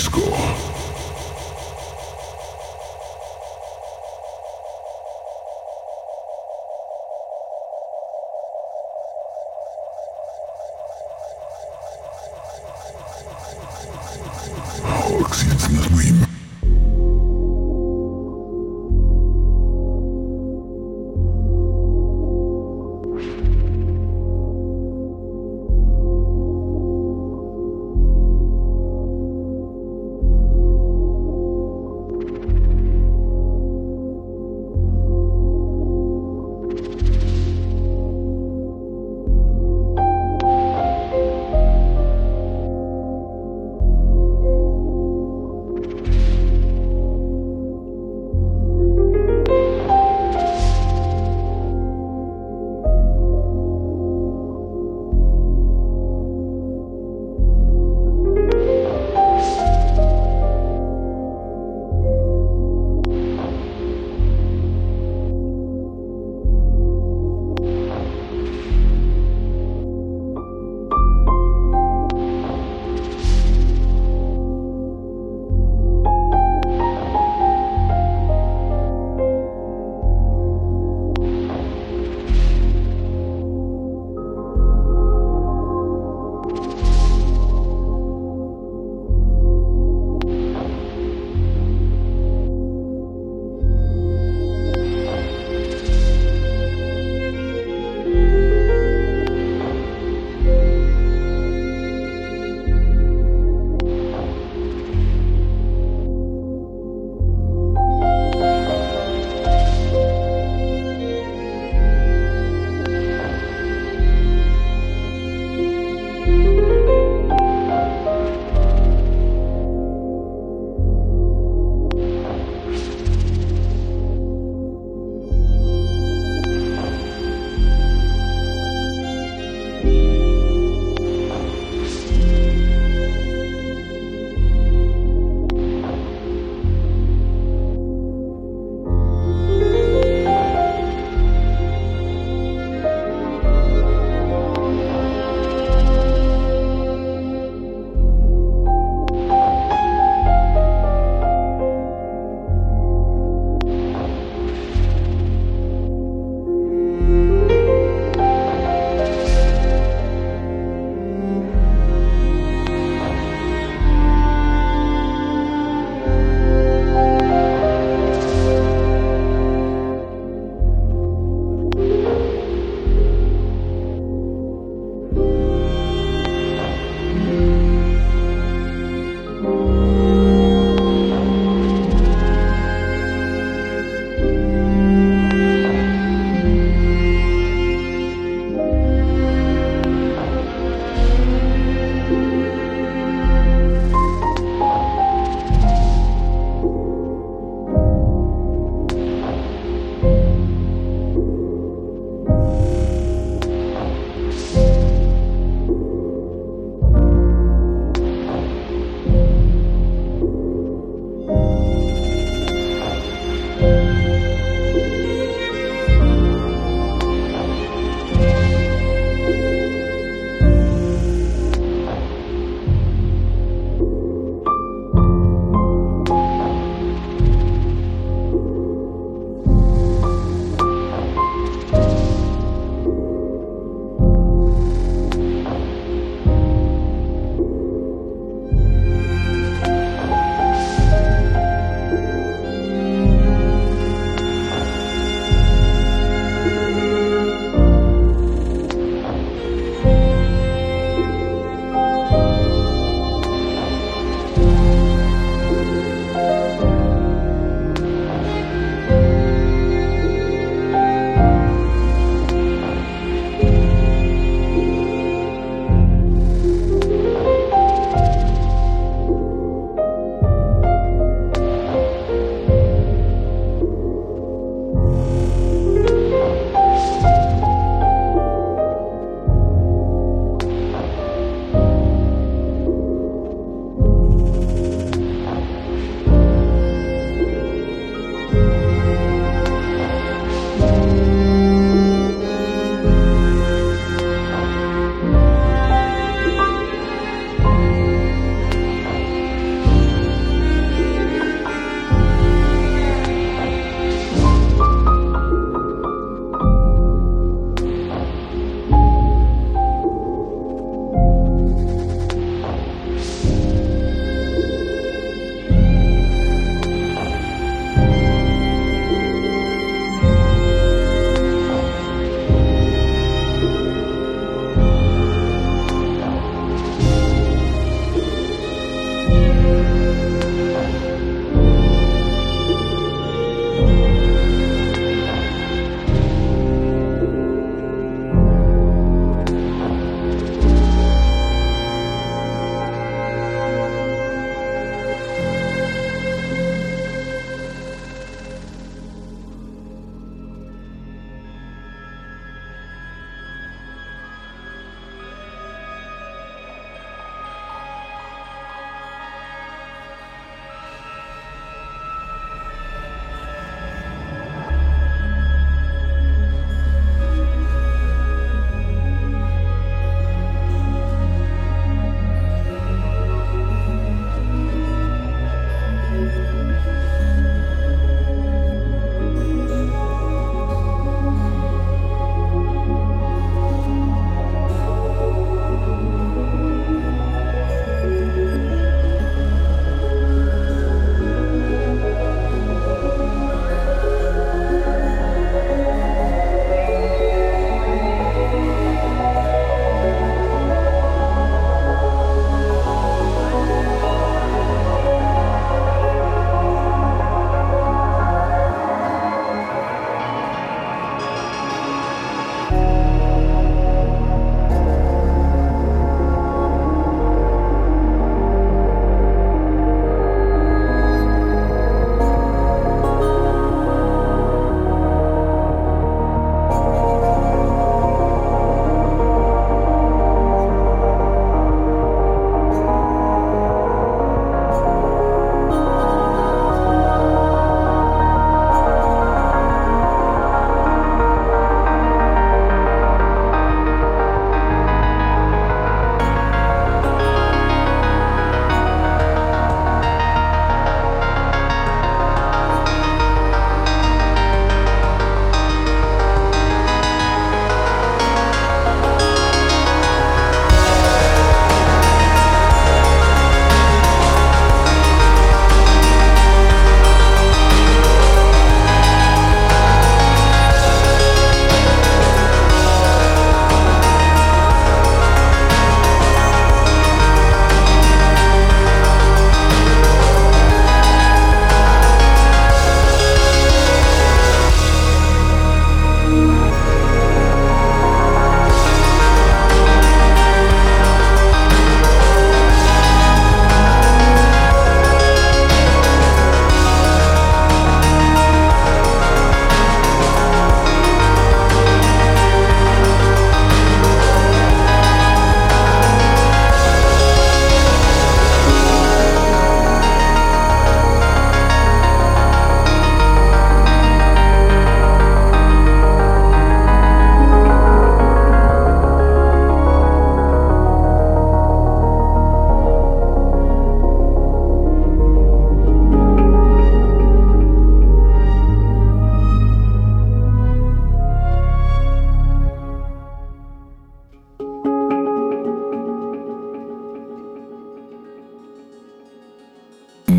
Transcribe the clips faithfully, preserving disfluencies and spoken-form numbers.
disco.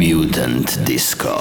Mutant Disco.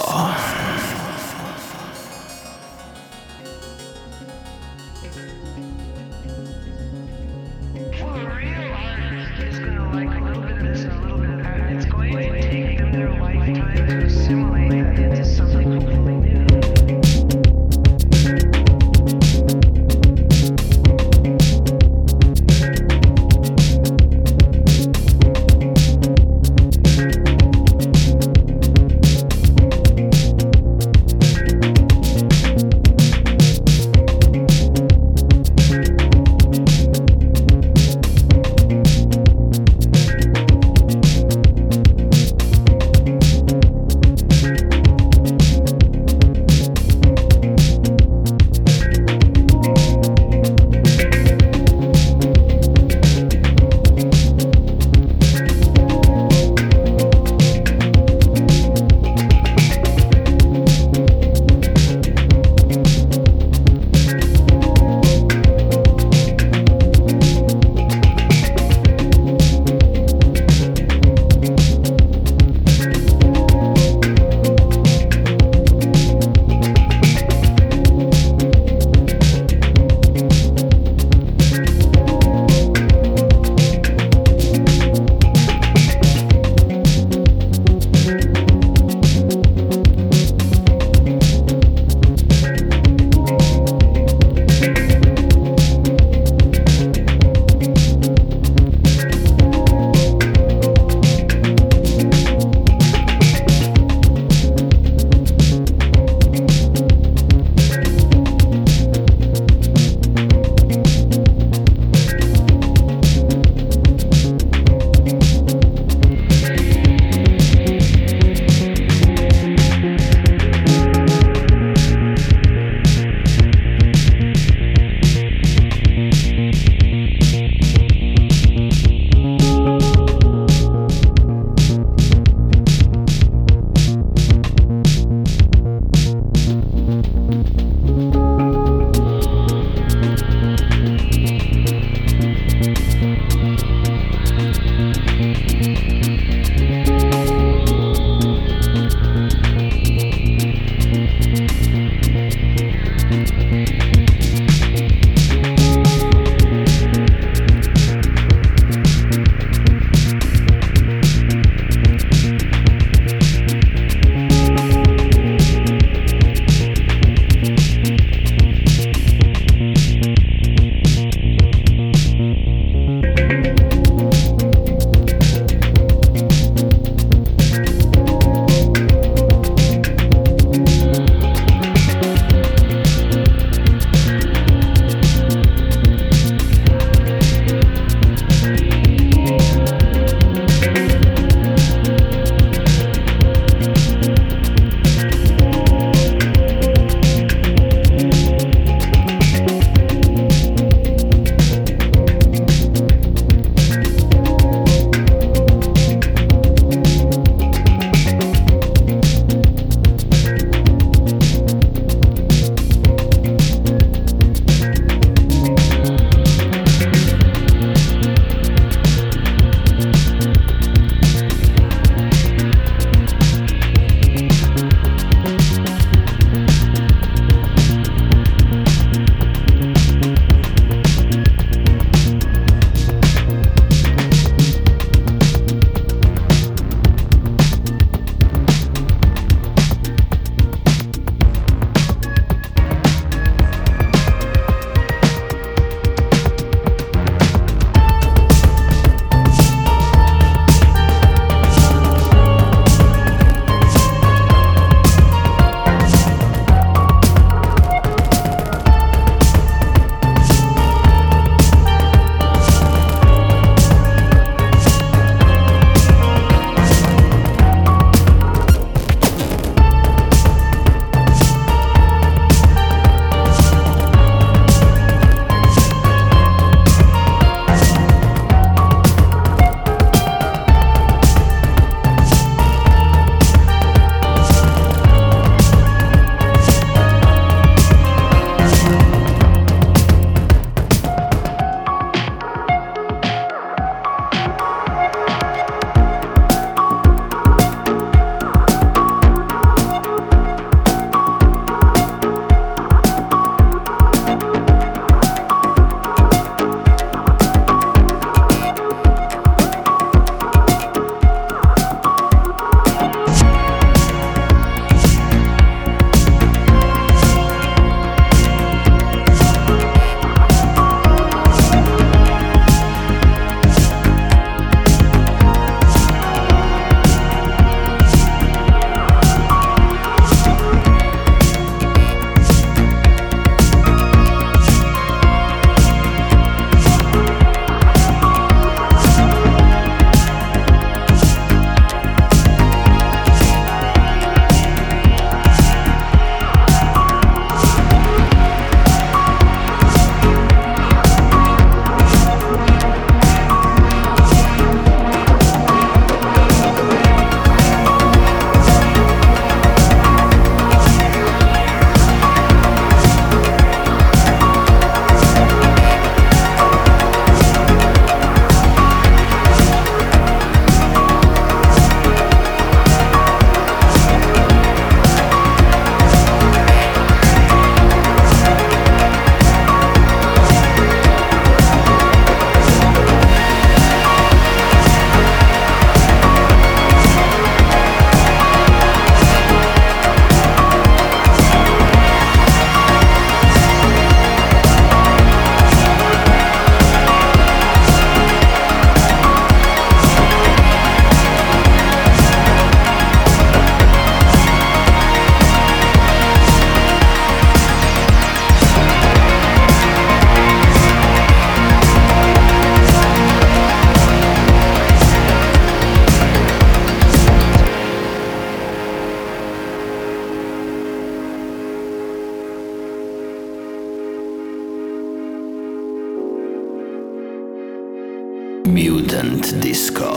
Resident Disco.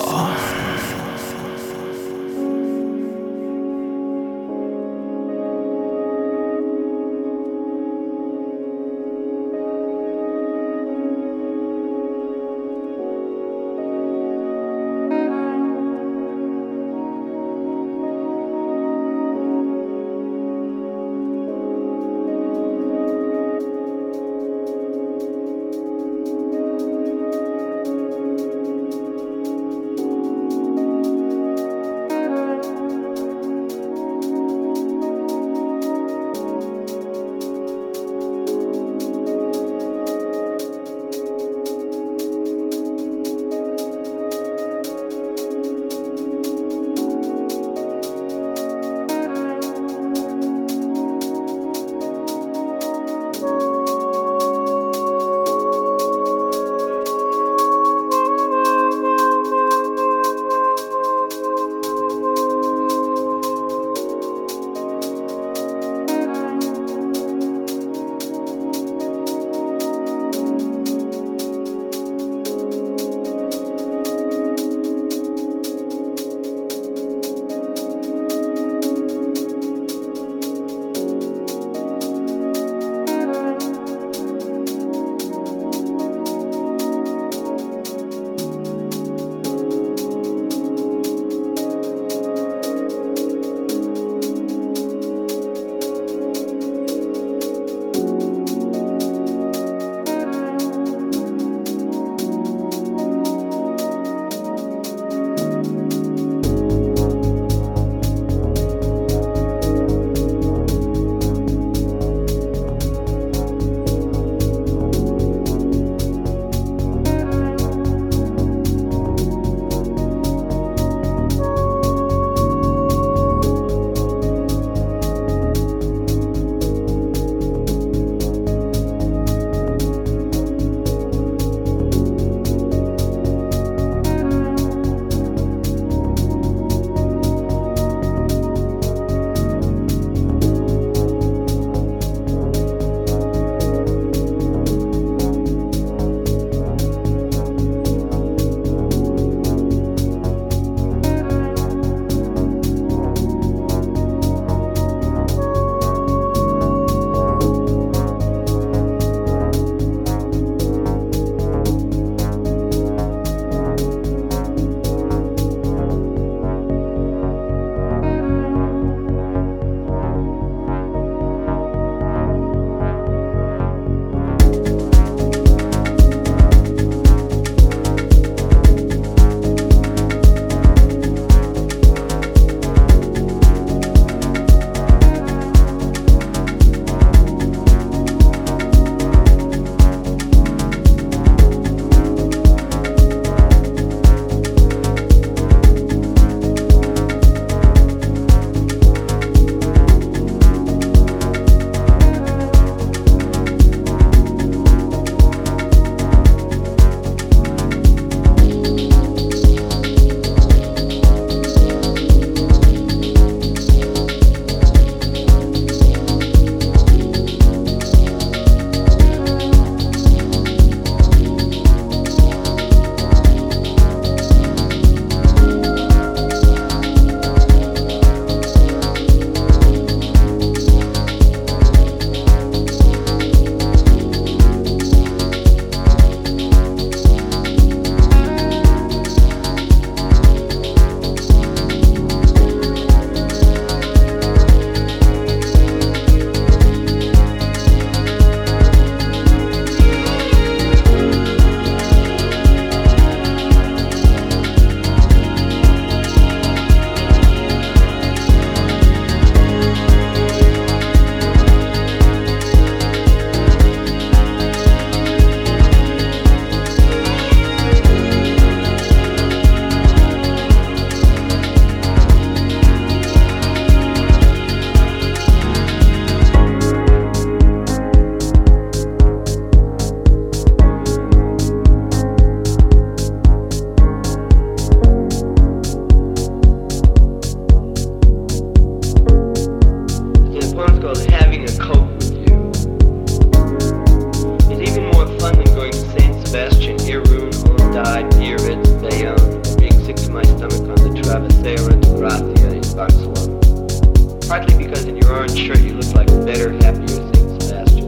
sure you look like better, happier things faster.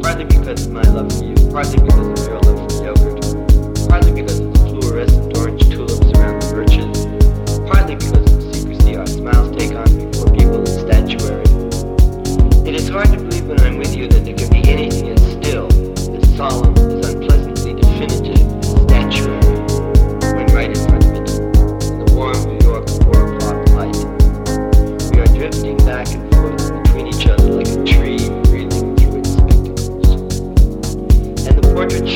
Partly because of my love for you, partly because of your love for yogurt, partly because of the fluorescent orange tulips around the birches, partly because of the secrecy our smiles take on before people in statuary. It is hard to believe when I'm with you that there can be anything as still, as solemn, as unpleasantly definitive as statuary, when right in front of it, in the warm New York four o'clock light. We are drifting back and forth between each other like a tree breathing through its spectacles. And the portrait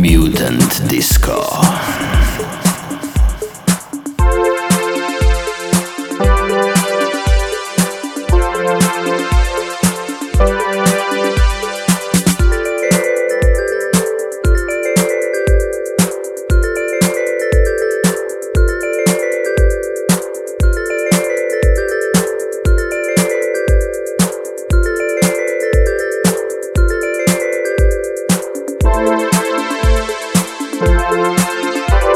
Mutant Disco. We'll be right back.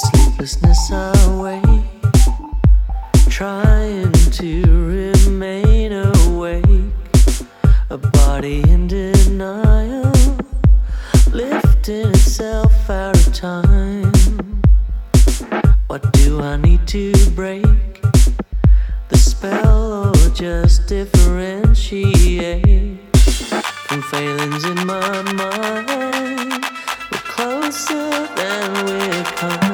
sleeplessness away, trying to remain awake. A body in denial, lifting itself out of time. What do I need to break the spell, or just differentiate from failings in my mind? We're closer than we've come.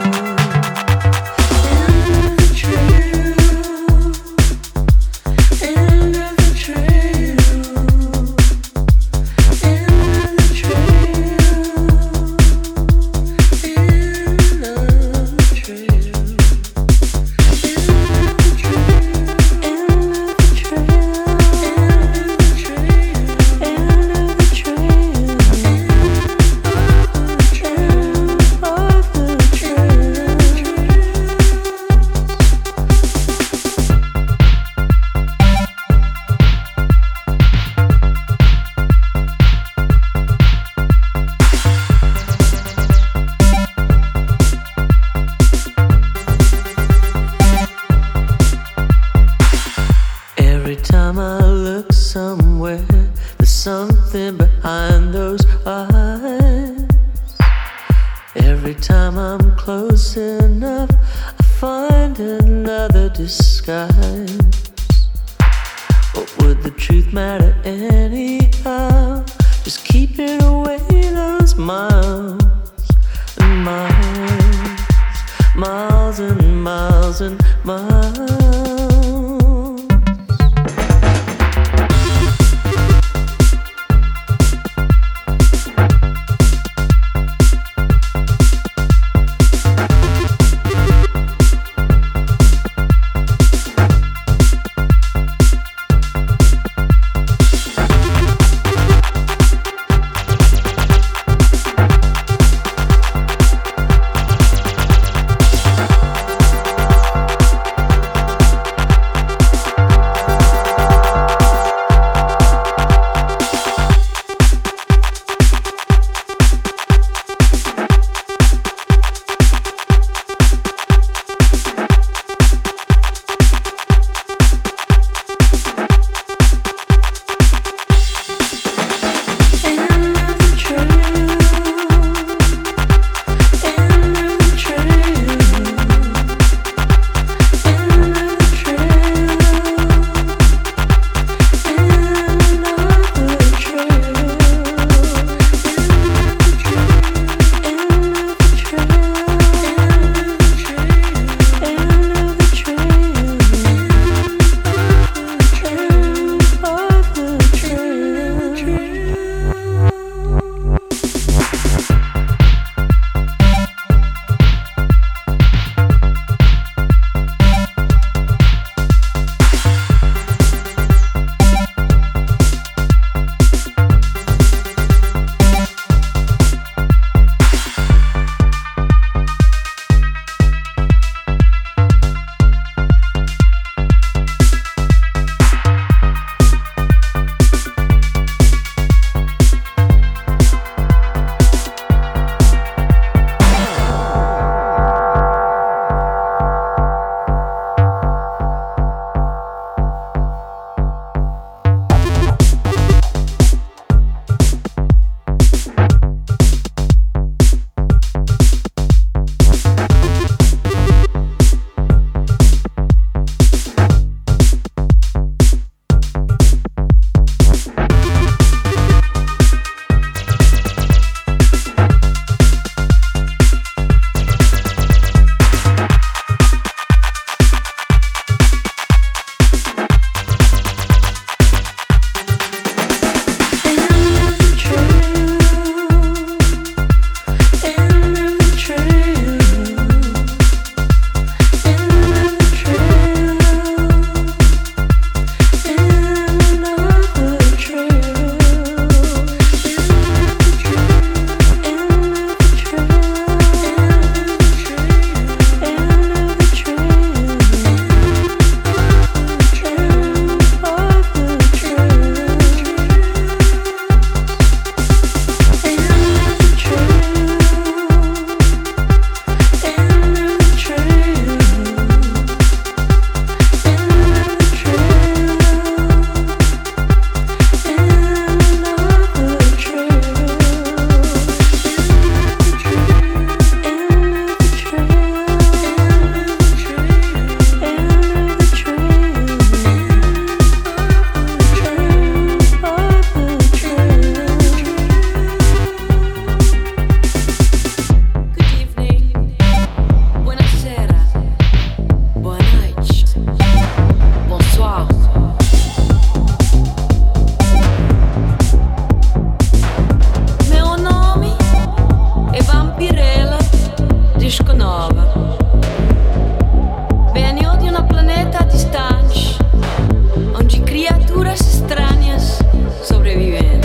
nuova. Venho de um planeta distante, onde criaturas estranhas sobrevivem.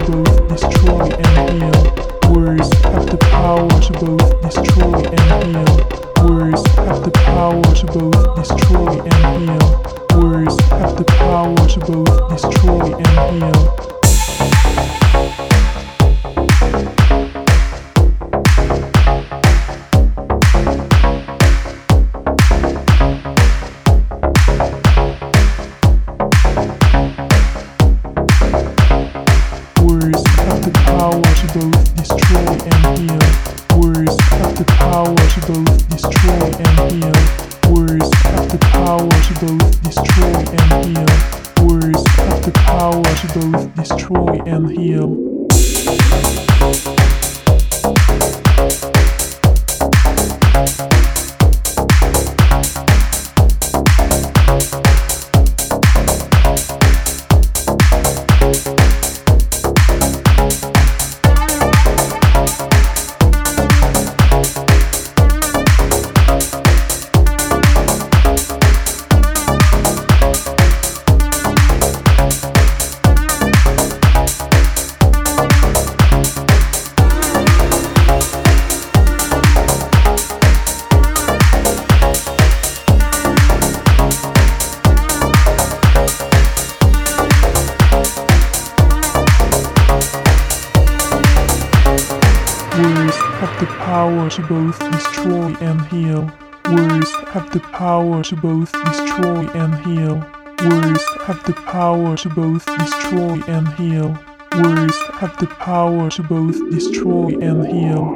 to both destroy and heal. Words have the power to both destroy and heal. Words have the power to both destroy and heal. Words have the power to both destroy and heal. To both destroy and heal. Words have the power to both destroy and heal. Words have the power to both destroy and heal. Words have the power to both destroy and heal.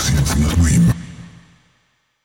It's not